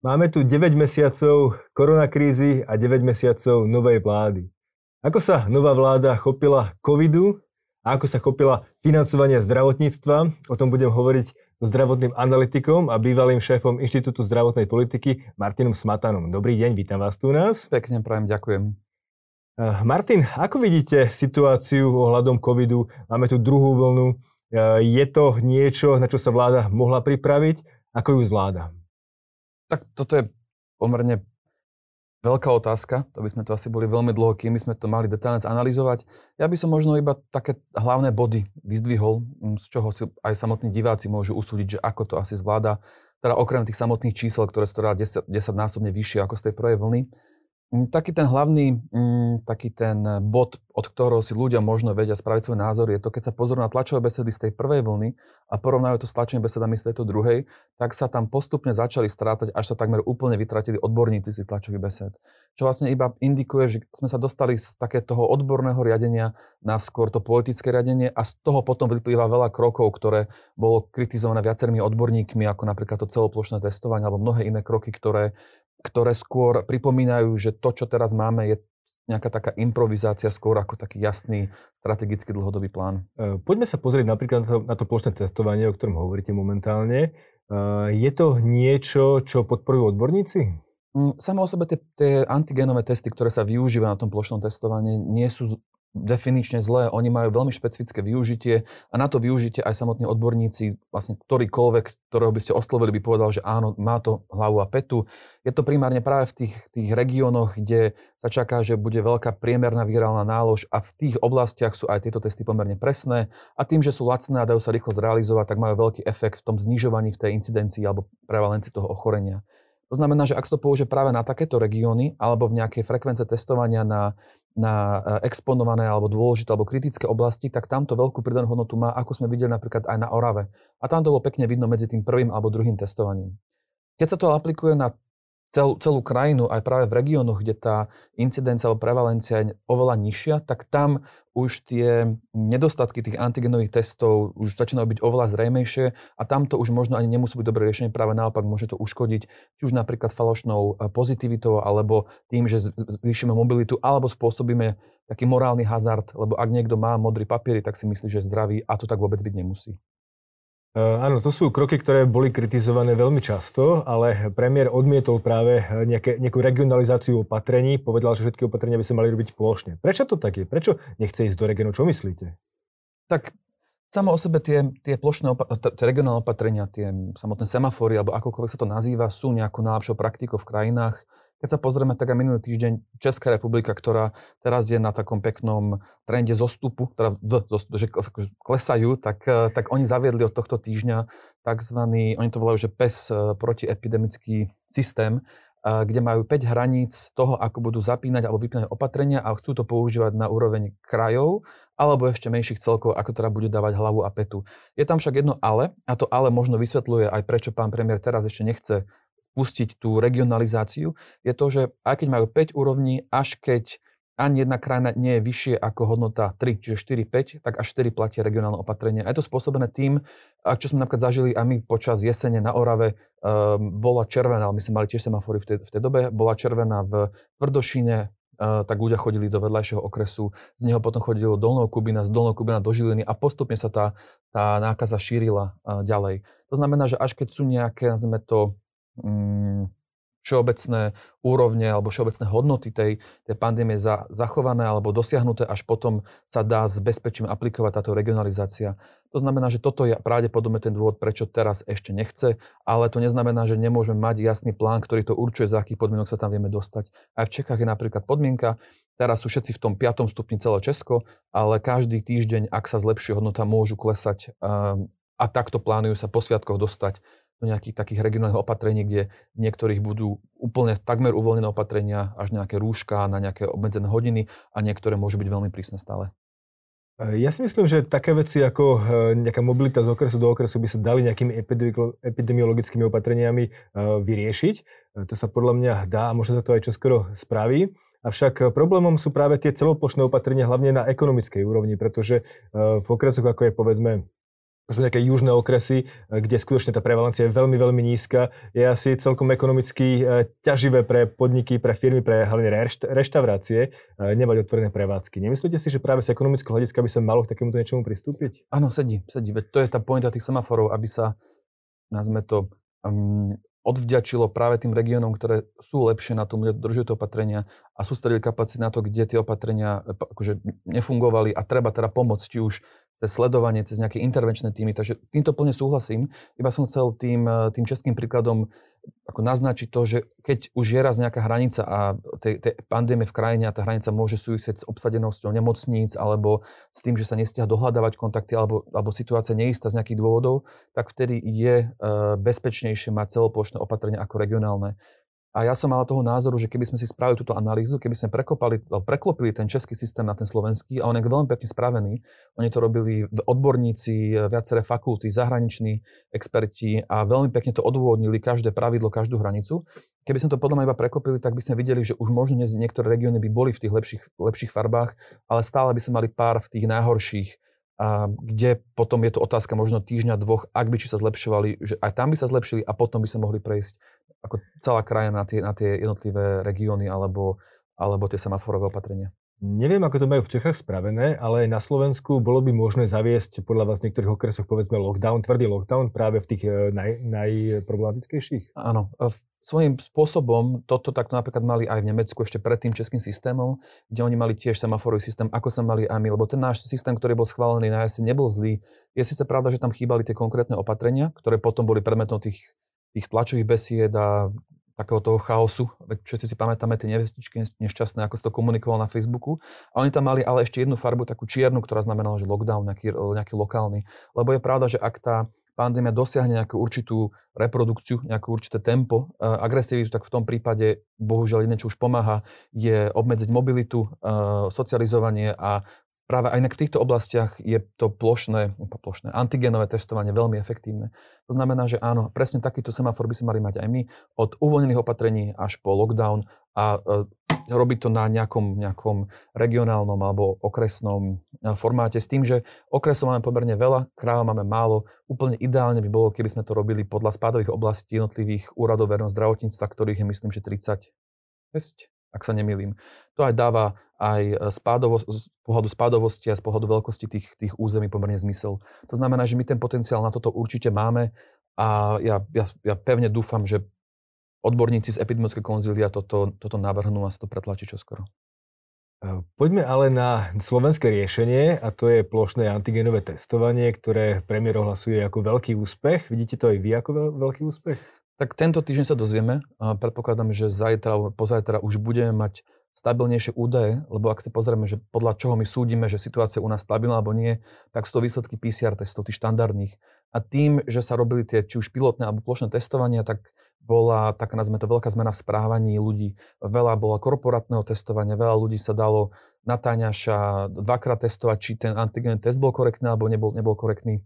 Máme tu 9 mesiacov koronakrízy a 9 mesiacov novej vlády. Ako sa nová vláda chopila covidu a ako sa chopila financovania zdravotníctva, o tom budem hovoriť so zdravotným analytikom a bývalým šéfom Inštitútu zdravotnej politiky Martinom Smatanom. Dobrý deň, vítam vás tu u nás. Pekne prajem, ďakujem. Martin, ako vidíte situáciu ohľadom covidu? Máme tu druhú vlnu. Je to niečo, na čo sa vláda mohla pripraviť? Ako ju zvláda? Tak toto je pomerne veľká otázka. To by sme to asi boli veľmi dlho, kým by sme to mali detailne analyzovať. Ja by som možno iba také hlavné body vyzdvihol, z čoho si aj samotní diváci môžu usúdiť, že ako to asi zvláda. Teda okrem tých samotných čísel, ktoré sú teda 10-násobne vyššie ako z tej prvej vlny. Taký ten hlavný, taký ten bod, od ktorého si ľudia možno vedia spraviť svoj názor, je to, keď sa pozorú na tlačové besedy z tej prvej vlny a porovnajú to s tlačovými besedami z tejto druhej, tak sa tam postupne začali strácať, až sa takmer úplne vytratili odborníci z tlačových besed. Čo vlastne iba indikuje, že sme sa dostali z takétoho odborného riadenia na skôr to politické riadenie a z toho potom vyplýva veľa krokov, ktoré bolo kritizované viacerými odborníkmi, ako napríklad to celoplošné testovanie alebo mnohé iné kroky, ktoré skôr pripomínajú, že to, čo teraz máme, je nejaká taká improvizácia skôr ako taký jasný strategický dlhodobý plán. Poďme sa pozrieť napríklad na to plošné testovanie, o ktorom hovoríte momentálne. Je to niečo, čo podporujú odborníci? Samo o sebe tie antigenové testy, ktoré sa využívajú na tom plošnom testovaní, nie sú definične zlé. Oni majú veľmi špecifické využitie a na to využitie aj samotní odborníci, vlastne ktorýkoľvek, ktorého by ste oslovili, by povedal, že áno, má to hlavu a petu. Je to primárne práve v tých regiónoch, kde sa čaká, že bude veľká priemerná virálna nálož a v tých oblastiach sú aj tieto testy pomerne presné a tým, že sú lacné a dajú sa rýchlo zrealizovať, tak majú veľký efekt v tom znižovaní v tej incidencii alebo prevalencii toho ochorenia. To znamená, že ak sa to použije práve na takéto regióny alebo v nejakej frekvencie testovania na exponované alebo dôležité alebo kritické oblasti, tak tamto veľkú pridanú hodnotu má, ako sme videli napríklad aj na Orave. A tam to bolo pekne vidno medzi tým prvým alebo druhým testovaním. Keď sa to aplikuje na celú krajinu, aj práve v regiónoch, kde tá incidencia alebo prevalencia je oveľa nižšia, tak tam už tie nedostatky tých antigenových testov už začínajú byť oveľa zrejmejšie a tamto už možno ani nemusí byť dobré riešenie, práve naopak môže to uškodiť, či už napríklad falošnou pozitivitou, alebo tým, že zvýšime mobilitu, alebo spôsobíme taký morálny hazard, lebo ak niekto má modrý papier, tak si myslí, že je zdravý a to tak vôbec byť nemusí. Áno, to sú kroky, ktoré boli kritizované veľmi často, ale premiér odmietol práve nejakú regionalizáciu opatrení, povedal, že všetky opatrenia by sa mali robiť plošne. Prečo to tak je? Prečo nechce ísť do regionu? Čo myslíte? Tak samo o sebe tie plošné regionálne opatrenia, tie samotné semafóry, alebo akokoľvek sa to nazýva, sú nejakou najlepšou praktikou v krajinách. Keď sa pozrieme, tak aj minulý týždeň Česká republika, ktorá teraz je na takom peknom trende zostupu, teda že klesajú, tak oni zaviedli od tohto týždňa takzvaný, oni to volajú, že PES, protiepidemický systém, kde majú 5 hraníc toho, ako budú zapínať alebo vypínať opatrenia a chcú to používať na úroveň krajov alebo ešte menších celkov, ako teda bude dávať hlavu a petu. Je tam však jedno ale, a to ale možno vysvetľuje aj prečo pán premiér teraz ešte nechce pustiť tú regionalizáciu, je to, že aj keď majú 5 úrovní, až keď ani jedna krajina nie je vyššie ako hodnota 3, čiže 4, 5, tak až 4 platia regionálne opatrenia. A je to spôsobené tým, čo sme napríklad zažili aj my počas jesene na Orave, bola červená, my sme mali tiež semafory v tej dobe, bola červená v Tvrdošine, tak ľudia chodili do vedľajšieho okresu, z neho potom chodilo do Dolného Kubína, z Dolného Kubína do Žiliny a postupne sa tá nákaza šírila ďalej. To znamená, že až keď sú nejaké, nazvime to, všeobecné úrovne alebo všeobecné hodnoty tej pandémie zachované alebo dosiahnuté, až potom sa dá s bezpečím aplikovať táto regionalizácia. To znamená, že toto je pravdepodobne ten dôvod, prečo teraz ešte nechce, ale to neznamená, že nemôžeme mať jasný plán, ktorý to určuje, za akých podmienok sa tam vieme dostať. Aj v Čechách je napríklad podmienka, teraz sú všetci v tom 5. stupni celé Česko, ale každý týždeň, ak sa zlepšie hodnota, môžu klesať a takto plánujú sa po sviatkoch dostať do nejakých takých regionálnych opatrení, kde niektorých budú úplne takmer uvoľnené opatrenia, až nejaké rúška na nejaké obmedzené hodiny a niektoré môžu byť veľmi prísne stále. Ja si myslím, že také veci ako nejaká mobilita z okresu do okresu by sa dali nejakými epidemiologickými opatreniami vyriešiť. To sa podľa mňa dá a možno sa to aj čoskoro spraví. Avšak problémom sú práve tie celoplošné opatrenia hlavne na ekonomickej úrovni, pretože v okresoch, ako je povedzme sú nejaké južné okresy, kde skutočne tá prevalencia je veľmi, veľmi nízka. Je asi celkom ekonomicky ťaživé pre podniky, pre firmy, pre hlavne reštaurácie nemať otvorené prevádzky. Nemyslíte si, že práve z ekonomického hľadiska by sa malo k takémuto niečomu pristúpiť? Áno, sedí. To je tá pointa tých semaforov, aby sa, nazme to, odvďačilo práve tým regiónom, ktoré sú lepšie na tom, kde držujú tie opatrenia a sústredili kapacity na to, kde tie opatrenia akože nefungovali a treba teda pomôcť už cez sledovanie, cez nejaké intervenčné týmy. Takže týmto plne súhlasím. Iba som chcel tým českým príkladom ako naznačiť to, že keď už je raz nejaká hranica a tej pandémie v krajine a tá hranica môže súvisieť s obsadenosťou nemocníc alebo s tým, že sa nestíha dohľadávať kontakty alebo situácia neistá z nejakých dôvodov, tak vtedy je bezpečnejšie mať celoplošné opatrenia ako regionálne. A ja som mal toho názoru, že keby sme si spravili túto analýzu, keby sme preklopili ten český systém na ten slovenský, a on je veľmi pekne spravený, oni to robili odborníci, viaceré fakulty, zahraniční experti a veľmi pekne to odôvodnili každé pravidlo, každú hranicu. Keby sme to podľa mňa iba preklopili, tak by sme videli, že už možno niektoré regióny by boli v tých lepších farbách, ale stále by sme mali pár v tých najhorších, kde potom je to otázka možno týždňa, dvoch, ak by či sa zlepšovali, že aj tam by sa zlepšili a potom by sa mohli prejsť ako celá krajina na tie jednotlivé regióny alebo tie semaforové opatrenia. Neviem, ako to majú v Čechách spravené, ale na Slovensku bolo by možné zaviesť podľa vás v niektorých okresoch povedzme lockdown, tvrdý lockdown práve v tých najproblematickejších? Áno. Svojím spôsobom toto takto napríklad mali aj v Nemecku ešte pred tým českým systémom, kde oni mali tiež semaforový systém, ako sa mali aj my, lebo ten náš systém, ktorý bol schválený na jeseň, nebol zlý. Je síce pravda, že tam chýbali tie konkrétne opatrenia, ktoré potom boli predmetom tých tlačových besied a takého toho chaosu. Všetci si pamätáme tie nevestičky nešťastné, ako sa to komunikovalo na Facebooku. A oni tam mali ale ešte jednu farbu, takú čiernu, ktorá znamenala, že lockdown, nejaký lokálny. Lebo je pravda, že ak tá pandémia dosiahne nejakú určitú reprodukciu, nejakú určité tempo, agresivitu, tak v tom prípade, bohužiaľ, jedine, čo už pomáha, je obmedziť mobilitu, socializovanie a práve aj v týchto oblastiach je to plošné antigenové testovanie veľmi efektívne. To znamená, že áno, presne takýto semafor by sme mali mať aj my, od uvoľnených opatrení až po lockdown a robiť to na nejakom regionálnom alebo okresnom formáte s tým, že okresov máme pomerne veľa, krajov máme málo. Úplne ideálne by bolo, keby sme to robili podľa spádových oblastí jednotlivých úradov verejného zdravotníctva, ktorých je myslím, že 36, ak sa nemýlim. To aj dáva aj z pohľadu spádovosti a z pohľadu veľkosti tých území pomerne zmysel. To znamená, že my ten potenciál na toto určite máme a ja pevne dúfam, že odborníci z epidemiologického konzília toto navrhnú a sa to pretlačí čoskoro. Poďme ale na slovenské riešenie a to je plošné antigenové testovanie, ktoré premiér ohlasuje ako veľký úspech. Vidíte to aj vy ako veľký úspech? Tak tento týždeň sa dozvieme. Predpokladám, že zajtra, pozajtra už budeme mať stabilnejšie údaje, lebo ak sa pozrieme, že podľa čoho my súdime, že situácia u nás stabilná alebo nie, tak sú to výsledky PCR testov, tých štandardných. A tým, že sa robili tie či už pilotné alebo plošné testovania, tak bola taká, nazme to, veľká zmena v správaní ľudí. Veľa bola korporátneho testovania, veľa ľudí sa dalo na táňaša dvakrát testovať, či ten antigen test bol korektný alebo nebol korektný.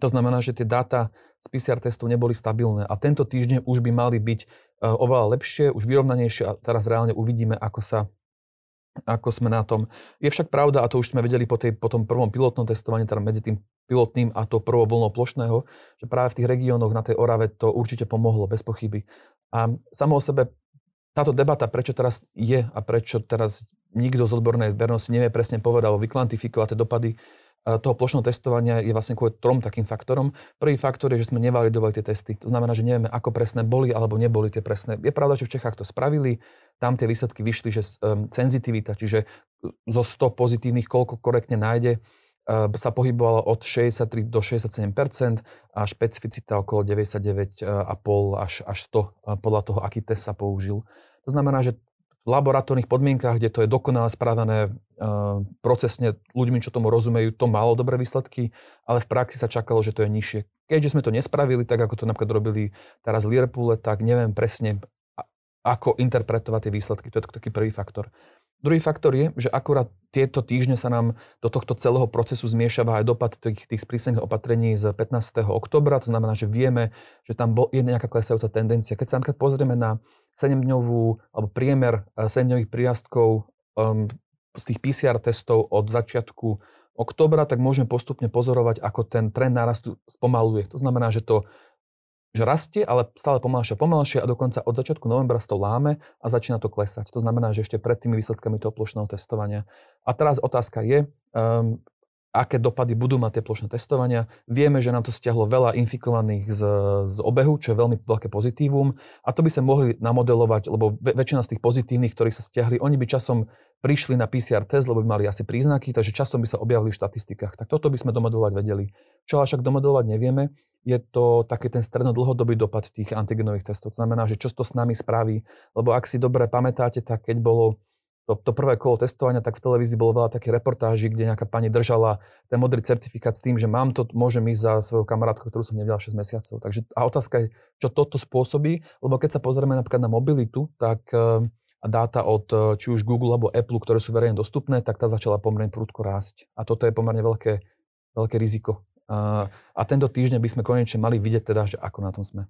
To znamená, že tie dáta z PCR testov neboli stabilné a tento týždeň už by mali byť oveľa lepšie, už vyrovnanejšie a teraz reálne uvidíme, ako sme na tom. Je však pravda, a to už sme vedeli po tom prvom pilotnom testovaní, teda medzi tým pilotným a to prvou vlnou plošného, že práve v tých regiónoch na tej Orave to určite pomohlo, bez pochyby. A samo o sebe táto debata, prečo teraz je a prečo teraz nikto z odbornej verejnosti nevie presne povedať, vykvantifikovať tie dopady toho plošného testovania je vlastne kvôli trom takým faktorom. Prvý faktor je, že sme nevalidovali tie testy. To znamená, že nevieme, ako presné boli alebo neboli tie presné. Je pravda, že v Čechách to spravili, tam tie výsledky vyšli, že senzitivita, čiže zo 100 pozitívnych, koľko korektne nájde, sa pohybovala od 63 do 67% a špecificita okolo 99,5 až 100 podľa toho, aký test sa použil. To znamená, že v laboratórnych podmienkach, kde to je dokonale spravené procesne ľuďmi, čo tomu rozumejú, to malo dobré výsledky, ale v praxi sa čakalo, že to je nižšie. Keďže sme to nespravili, tak ako to napríklad robili teraz v Liverpoole, tak neviem presne, ako interpretovať tie výsledky. To je taký prvý faktor. Druhý faktor je, že akurát tieto týždne sa nám do tohto celého procesu zmiešava aj dopad tých sprísnených opatrení z 15. oktobra. To znamená, že vieme, že tam je nejaká klesajúca tendencia. Keď sa napríklad pozrieme na 7-dňovú alebo priemer 7-dňových prírastkov z tých PCR testov od začiatku októbra, tak môžeme postupne pozorovať, ako ten trend nárastu spomaluje. To znamená, že rastie, ale stále pomalšie a dokonca od začiatku novembra sa to láme a začína to klesať. To znamená, že ešte pred tými výsledkami toho plošného testovania. A teraz otázka je, aké dopady budú mať tie plošné testovania. Vieme, že nám to stiahlo veľa infikovaných z obehu, čo je veľmi veľké pozitívum. A to by sa mohli namodelovať, lebo väčšina z tých pozitívnych, ktorých sa stiahli, oni by časom prišli na PCR test, lebo by mali asi príznaky, takže časom by sa objavili v štatistikách. Tak toto by sme domodelovať vedeli. Čo však domodelovať nevieme, je to taký ten strednodlhodobý dopad tých antigenových testov. To znamená, že čo to s nami spraví. Lebo ak si dobre pamätáte, tak keď bolo to prvé kolo testovania, tak v televízii bolo veľa takých reportáží, kde nejaká pani držala ten modrý certifikát s tým, že mám to, môžem ísť za svojou kamarátku, ktorú som nevidel 6 mesiacov. Takže a otázka je, čo toto spôsobí, lebo keď sa pozrieme napríklad na mobilitu, tak dáta od či už Google alebo Apple, ktoré sú verejne dostupné, tak tá začala pomerne prudko rásť. A toto je pomerne veľké riziko. A tento týždeň by sme konečne mali vidieť teda, že ako na tom sme.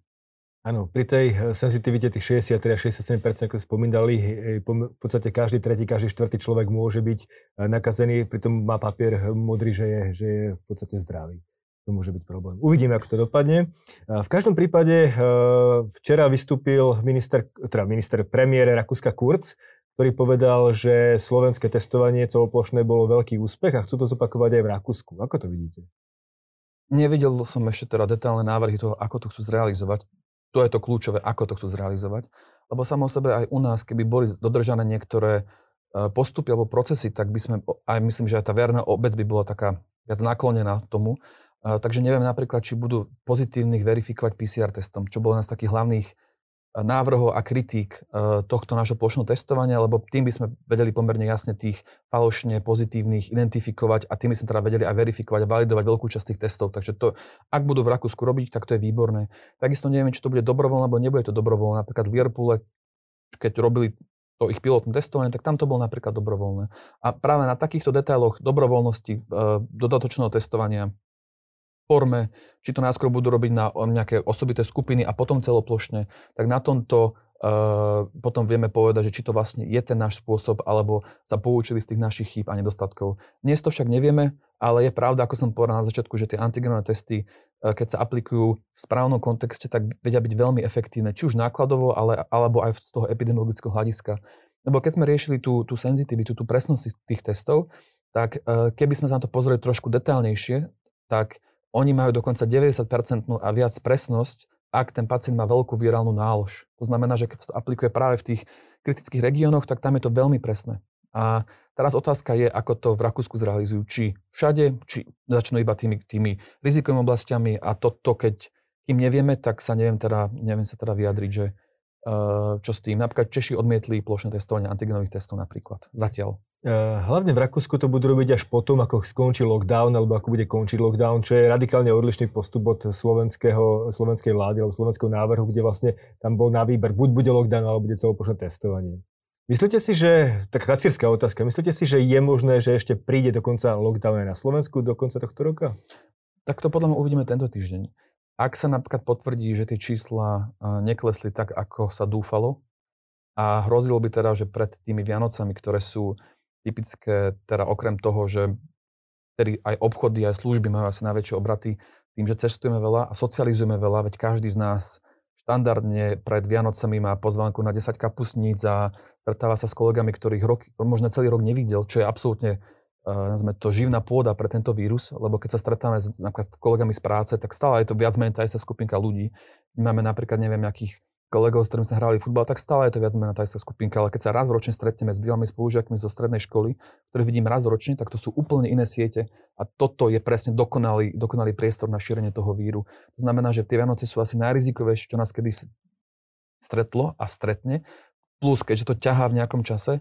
Áno, pri tej senzitivite tých 63 a 67%, ako ste spomínali, v podstate každý tretí, každý štvrtý človek môže byť nakazený, pritom má papier modrý, že je v podstate zdravý. To môže byť problém. Uvidíme, ako to dopadne. V každom prípade včera vystúpil premiér Rakúska Kurz, ktorý povedal, že slovenské testovanie celoplošné bolo veľký úspech a chcú to zopakovať aj v Rakúsku. Ako to vidíte? Nevidel som ešte teda detailné návrhy toho, ako to chcú zrealizovať. To je to kľúčové, ako to chcú zrealizovať. Lebo samo o sebe aj u nás, keby boli dodržané niektoré postupy alebo procesy, tak by sme, aj myslím, že aj tá verejná obec by bola taká viac naklonená tomu. Takže neviem napríklad, či budú pozitívnych verifikovať PCR testom, čo bolo nás takých hlavných návrhov a kritík tohto nášho plošného testovania, lebo tým by sme vedeli pomerne jasne tých falošne pozitívnych identifikovať a tým by sme teda vedeli aj verifikovať a validovať veľkú časť tých testov. Takže to, ak budú v Rakúsku robiť, tak to je výborné. Takisto neviem, či to bude dobrovoľné, alebo nebude to dobrovoľné. Napríklad v Liverpoole, keď robili to ich pilotné testovanie, tak tam to bolo napríklad dobrovoľné. A práve na takýchto detailoch dobrovoľnosti dodatočného testovania forme, či to náskôr budú robiť na nejaké osobité skupiny a potom celoplošne, tak na tomto potom vieme povedať, že či to vlastne je ten náš spôsob, alebo sa poučili z tých našich chýb a nedostatkov. Dnes to však nevieme, ale je pravda, ako som povedal na začiatku, že tie antigenové testy, keď sa aplikujú v správnom kontexte, tak vedia byť veľmi efektívne, či už nákladovo, alebo aj z toho epidemiologického hľadiska. Lebo keď sme riešili tú senzitivitu, tú presnosť tých testov, tak keby sme sa na to pozreli trošku detailnejšie, tak oni majú dokonca 90% a viac presnosť, ak ten pacient má veľkú virálnu nálož. To znamená, že keď sa to aplikuje práve v tých kritických regiónoch, tak tam je to veľmi presné. A teraz otázka je, ako to v Rakúsku zrealizujú. Či všade, či začnú iba tými rizikovými oblastiami a toto, keď im nevieme, tak sa neviem sa teda vyjadriť, že čo s tým. Napríklad Češi odmietli plošné testovanie antigenových testov napríklad. Zatiaľ. Hlavne v Rakúsku to budú robiť až potom, ako skončí lockdown, alebo ako bude končiť lockdown, čo je radikálne odlišný postup od slovenskej vlády alebo slovenského návrhu, kde vlastne tam bol na výber, buď bude lockdown, alebo bude celoplošné testovanie. Myslíte si, že, taká kacírska otázka, myslíte si, že je možné, že ešte príde dokonca lockdown aj na Slovensku do konca tohto roka? Tak to podľa mňa uvidíme tento týždeň. Ak sa napríklad potvrdí, že tie čísla neklesli tak, ako sa dúfalo a hrozilo by teda, že pred tými Vianocami, ktoré sú typické, teda okrem toho, že tedy aj obchody, aj služby majú asi najväčšie obraty tým, že cestujeme veľa a socializujeme veľa, veď každý z nás štandardne pred Vianocami má pozvánku na 10 kapustníc a stretáva sa s kolegami, ktorých možno celý rok nevidel, čo je absolútne nazvime to živná pôda pre tento vírus, lebo keď sa stretáme s napríklad kolegami z práce, tak stále je to viac menej tá istá skupinka ľudí. Máme napríklad, neviem, nejakých kolegov, s ktorými sme hrali futbal, tak stále je to viac menej tá istá skupinka, ale keď sa raz ročne stretneme s bývalými spolužiakmi zo strednej školy, ktorých vidím raz ročne, tak to sú úplne iné siete a toto je presne dokonalý priestor na šírenie toho víru. To znamená, že tie Vianoce sú asi najrizikovejšie, čo nás kedy stretlo a stretne, plus keďže to ťahá v nejakom čase,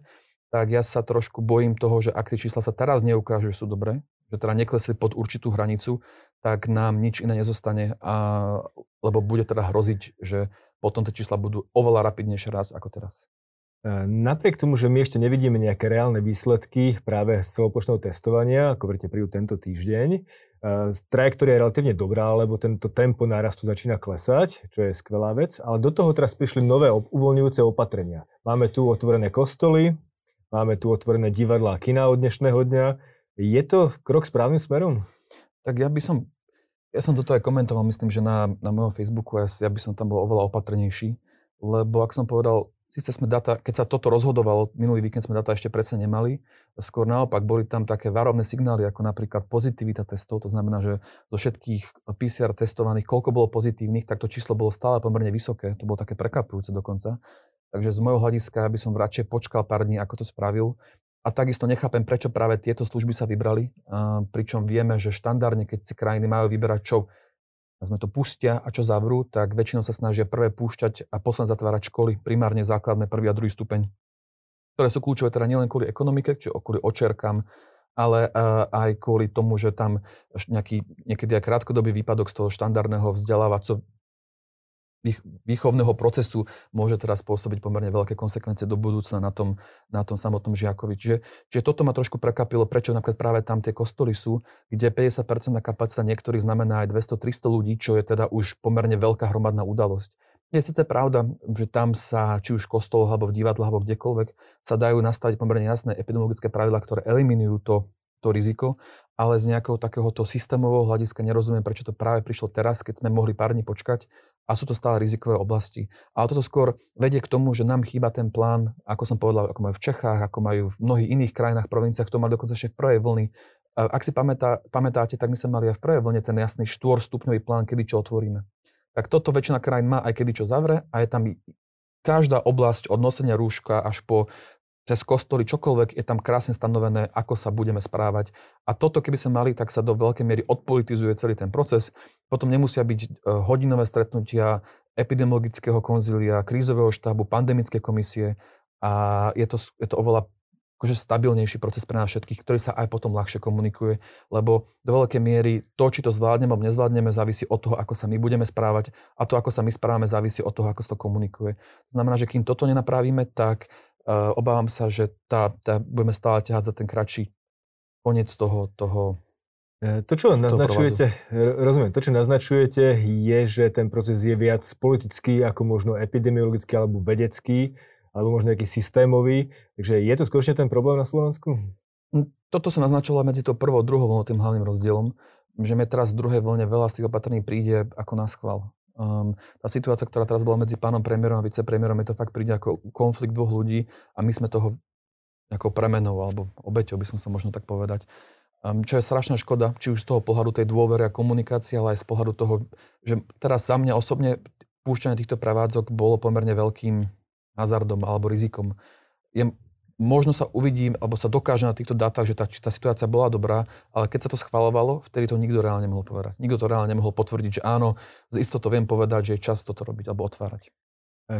tak ja sa trošku bojím toho, že ak tie čísla sa teraz neukážu, že sú dobré, že teda neklesli pod určitú hranicu, tak nám nič iné nezostane, lebo bude teda hroziť, že potom tie čísla budú oveľa rapidnejšie raz ako teraz. Napriek tomu, že my ešte nevidíme nejaké reálne výsledky práve z celoplošného testovania, ako viete, prídu tento týždeň, trajektória je relatívne dobrá, lebo tento tempo nárastu začína klesať, čo je skvelá vec, ale do toho teraz prišli nové uvoľňujúce opatrenia. Máme tu otvorené kostoly, máme tu otvorené divadlá a kina od dnešného dňa, Je to krok správnym smerom? Tak ja som toto aj komentoval, myslím, že na mojom Facebooku, ja by som tam bol oveľa opatrnejší, lebo ak som povedal, síce sme data, keď sa toto rozhodovalo, minulý víkend sme data ešte presne nemali, skôr naopak boli tam také varovné signály, ako napríklad pozitivita testov, to znamená, že zo všetkých PCR testovaných, koľko bolo pozitívnych, tak to číslo bolo stále pomerne vysoké, to bolo také prekvapujúce dokonca. Takže z môjho hľadiska by som radšej počkal pár dní, ako to spravil. A takisto nechápem, prečo práve tieto služby sa vybrali, pričom vieme, že štandardne, keď si krajiny majú vyberať, čo sme to pustia a čo zavrú, tak väčšinou sa snažia prvé púšťať a posledne zatvárať školy, primárne základné, prvý a druhý stupeň, ktoré sú kľúčové teda nielen kvôli ekonomike, čiže kvôli očerkám, ale aj kvôli tomu, že tam niekedy aj krátkodobý výpadok z toho štandardného vzdelávacieho výchovného procesu môže teraz spôsobiť pomerne veľké konsekvencie do budúcna na tom samotnom žiakovi. Čiže toto ma trošku prekvapilo, prečo napríklad práve tam tie kostoly sú, kde 50% kapacita niektorých znamená aj 200-300 ľudí, čo je teda už pomerne veľká hromadná udalosť. Je síce pravda, že tam sa, či už v kostoloch, alebo v divadlách, alebo kdekoľvek, sa dajú nastaviť pomerne jasné epidemiologické pravidlá, ktoré eliminujú to riziko, ale z nejakého takéhoto systémového hľadiska nerozumiem, prečo to práve prišlo teraz, keď sme mohli pár dní počkať a sú to stále rizikové oblasti. Ale toto skôr vedie k tomu, že nám chýba ten plán, ako som povedal, ako majú v Čechách, ako majú v mnohých iných krajinách, provinciách, to mali dokonca ešte v prvej vlni. Ak si pamätáte, tak my sme mali aj v prvej vlne ten jasný 4-stupňový plán, kedy čo otvoríme. Tak toto väčšina krajín má aj kedy čo zavre a je tam každá oblasť od nosenia rúška až po cez kostoly, čokoľvek, je tam krásne stanovené, ako sa budeme správať. A toto, keby sme mali, tak sa do veľkej miery odpolitizuje celý ten proces. Potom nemusia byť hodinové stretnutia epidemiologického konzília, krízového štábu, pandemické komisie a je to oveľa akože stabilnejší proces pre nás všetkých, ktorý sa aj potom ľahšie komunikuje, lebo do veľkej miery to, či to zvládneme alebo nezvládneme, závisí od toho, ako sa my budeme správať a to, ako sa my správame, závisí od toho, ako sa to komunikuje. To znamená, že kým toto nenapravíme, tak obávam sa, že budeme stále ťahať za ten kratší koniec toho to, čo naznačujete, rozumiem, to, čo naznačujete, je, že ten proces je viac politický, ako možno epidemiologický, alebo vedecký, alebo možno nejaký systémový. Takže je to skutočne ten problém na Slovensku? Toto sa naznačilo medzi tou prvou a druhou vlnou, tým hlavným rozdielom, že mi teraz v druhej vlne veľa z tých opatrení príde ako na schvál. Tá situácia, ktorá teraz bola medzi pánom premiérom a vicepremiérom, je to fakt príde ako konflikt dvoch ľudí a my sme toho nejakou premenou alebo obeťou, by som sa možno tak povedať. Čo je strašná škoda, či už z toho pohľadu tej dôvery a komunikácie, ale aj z pohľadu toho, že teraz za mňa osobne púšťanie týchto prevádzok bolo pomerne veľkým hazardom alebo rizikom. Možno sa uvidím, alebo sa dokáže na týchto dátach, že tá situácia bola dobrá, ale keď sa to schvaľovalo, vtedy to nikto reálne nemohol povedať. Nikto to reálne nemohol potvrdiť, že áno, z istotou viem povedať, že je čas toto robiť alebo otvárať.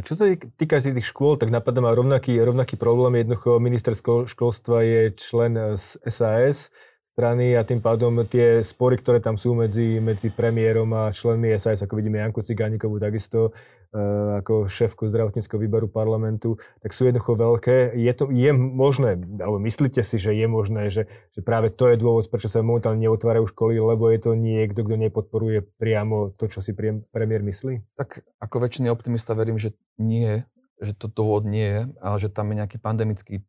Čo sa týka tých škôl, tak napadá ma rovnaký problém. Jednoducho minister školstva je člen z SaS strany a tým pádom tie spory, ktoré tam sú medzi premiérom a členmi SaS, ako vidíme Janku Ciganíkovú takisto, ako šéfku zdravotníckeho výboru parlamentu, tak sú jednoducho veľké. Je možné, alebo myslíte si, že je možné, že práve to je dôvod, prečo sa momentálne neotvárajú školy, lebo je to niekto, kto nepodporuje priamo to, čo si premiér myslí? Tak ako väčšiný optimista verím, že nie, že to dôvod nie je, ale že tam je nejaký pandemický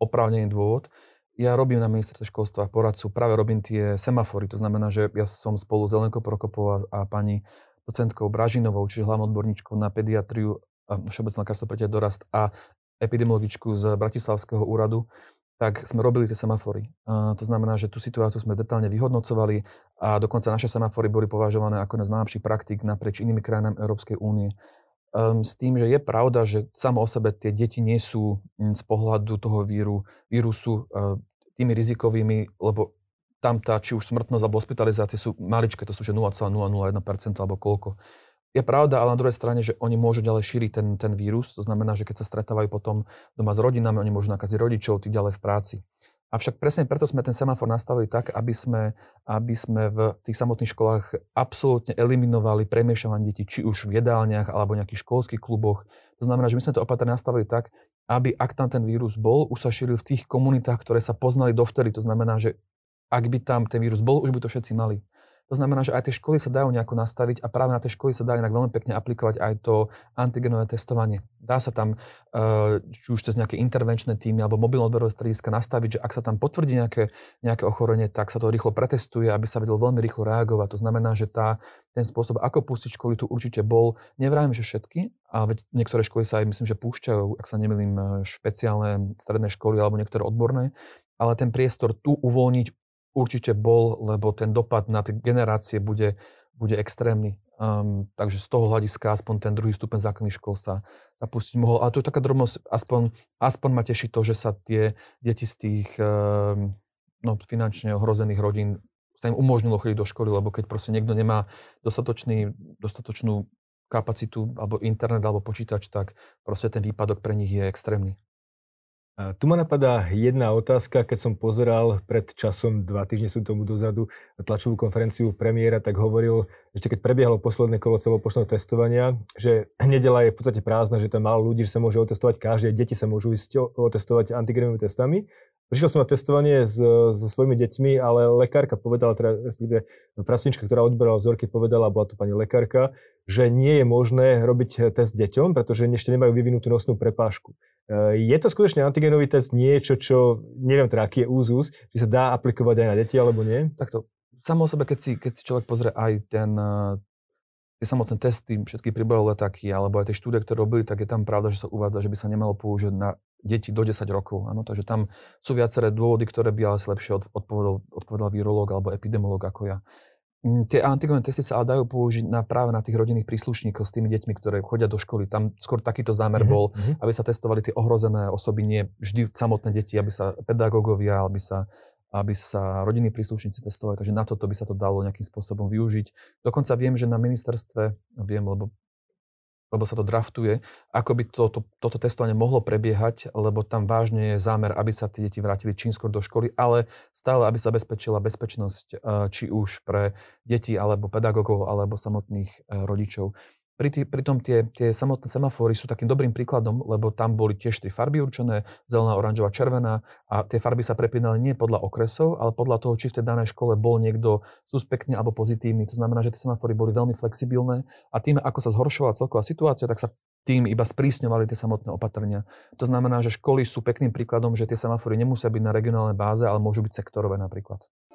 oprávnený dôvod. Ja robím na ministerstve školstva poradcu, práve robím tie semafory, to znamená, že ja som spolu s Elenou Prokopovou a pani docentkou Bražinovou, čiže hlavnou odborníčkou na pediatriu a všeobecné lekárstvo pre dorast a epidemiologičku z Bratislavského úradu, tak sme robili tie semafory. To znamená, že tú situáciu sme detálne vyhodnocovali a dokonca naše semafory boli považované ako jedna z najlepších praktík naprieč inými krajinami Európskej únie. S tým, že je pravda, že samo o sebe tie deti nie sú z pohľadu toho vírusu tými rizikovými, lebo tam tá, či už smrtnosť alebo hospitalizácie sú maličké, to sú že 0,001% alebo koľko. Je pravda, ale na druhej strane, že oni môžu ďalej šíriť ten vírus, to znamená, že keď sa stretávajú potom doma s rodinami, oni môžu nakaziť rodičov, tí ďalej v práci. Avšak presne preto sme ten semafor nastavili tak, aby sme v tých samotných školách absolútne eliminovali premiešovanie detí, či už v jedálniach alebo nejakých školských kluboch. To znamená, že my sme to opatrne nastavili tak, aby ak tam ten vírus bol, už sa šíril v tých komunitách, ktoré sa poznali dovtedy. To znamená, že ak by tam ten vírus bol, už by to všetci mali. To znamená, že aj tie školy sa dajú nejako nastaviť a práve na tie školy sa dá inak veľmi pekne aplikovať aj to antigenové testovanie. Dá sa tam, či už cez nejaké intervenčné týmy alebo mobilné odberové strediska nastaviť, že ak sa tam potvrdí nejaké ochorenie, tak sa to rýchlo pretestuje, aby sa vedelo veľmi rýchlo reagovať. To znamená, že ten spôsob, ako pustiť školy, tu určite bol. Nevrajím, že všetky, a veď niektoré školy sa aj myslím, že púšťajú, ak sa nemýlim, špeciálne stredné školy alebo niektoré odborné, ale ten priestor tu uvoľniť určite bol, lebo ten dopad na tie generácie bude extrémny. Takže z toho hľadiska aspoň ten druhý stupeň základných škôl sa zapustiť mohol. Ale to je taká drobnosť, aspoň ma teší to, že sa tie deti z tých finančne ohrozených rodín sa im umožnilo chodiť do školy, lebo keď proste niekto nemá dostatočnú kapacitu alebo internet alebo počítač, tak proste ten výpadok pre nich je extrémny. Tu ma napadá jedna otázka, keď som pozeral pred časom, 2 týždne sú tomu dozadu, tlačovú konferenciu premiéra, tak hovoril, ešte keď prebiehalo posledné kolo celoplošného testovania, že nedeľa je v podstate prázdna, že tam málo ľudí, že sa môže otestovať každé, deti sa môžu ísť otestovať antigenovými testami. Prišiel som na testovanie so svojimi deťmi, ale lekárka povedala, teda respektíve pracovníčka, ktorá odberala vzorky, povedala, bola to pani lekárka, že nie je možné robiť test deťom, pretože ešte nemajú vyvinutú nosnú prepážku. Je to skutočne antigenový test niečo, čo neviem teda, aký je úzus, či sa dá aplikovať aj na deti, alebo nie? Takto. Samo o sebe, keď si človek pozrie aj tie samotné testy, všetky príborové letáky, alebo aj tie štúdie, ktoré robili, tak je tam pravda, že sa uvádza, že by sa nemalo použiť na deti do 10 rokov. Áno? Takže tam sú viaceré dôvody, ktoré by ale lepšie odpovedal virológ alebo epidemiológ ako ja. Tie antigenové testy sa ale dajú použiť práve na tých rodinných príslušníkov s tými deťmi, ktoré chodia do školy. Tam skôr takýto zámer bol, aby sa testovali tie ohrozené osoby, nie vždy samotné deti, aby sa pedagógovia, aby sa rodinní príslušníci testovali. Takže na toto by sa to dalo nejakým spôsobom využiť. Dokonca viem, že na ministerstve, lebo sa to draftuje, ako by toto testovanie mohlo prebiehať, lebo tam vážne je zámer, aby sa tie deti vrátili čím skôr do školy, ale stále, aby sa zabezpečila bezpečnosť, či už pre deti, alebo pedagógov, alebo samotných rodičov. Pritom tie samotné semafóry sú takým dobrým príkladom, lebo tam boli tiež 3 farby určené, zelená, oranžová, červená, a tie farby sa prepínali nie podľa okresov, ale podľa toho, či v tej danej škole bol niekto suspektný alebo pozitívny. To znamená, že tie semafóry boli veľmi flexibilné a tým, ako sa zhoršovala celková situácia, tak sa tým iba sprísňovali tie samotné opatrenia. To znamená, že školy sú pekným príkladom, že tie semafóry nemusia byť na regionálnej báze, ale môžu byť sektorové napríklad.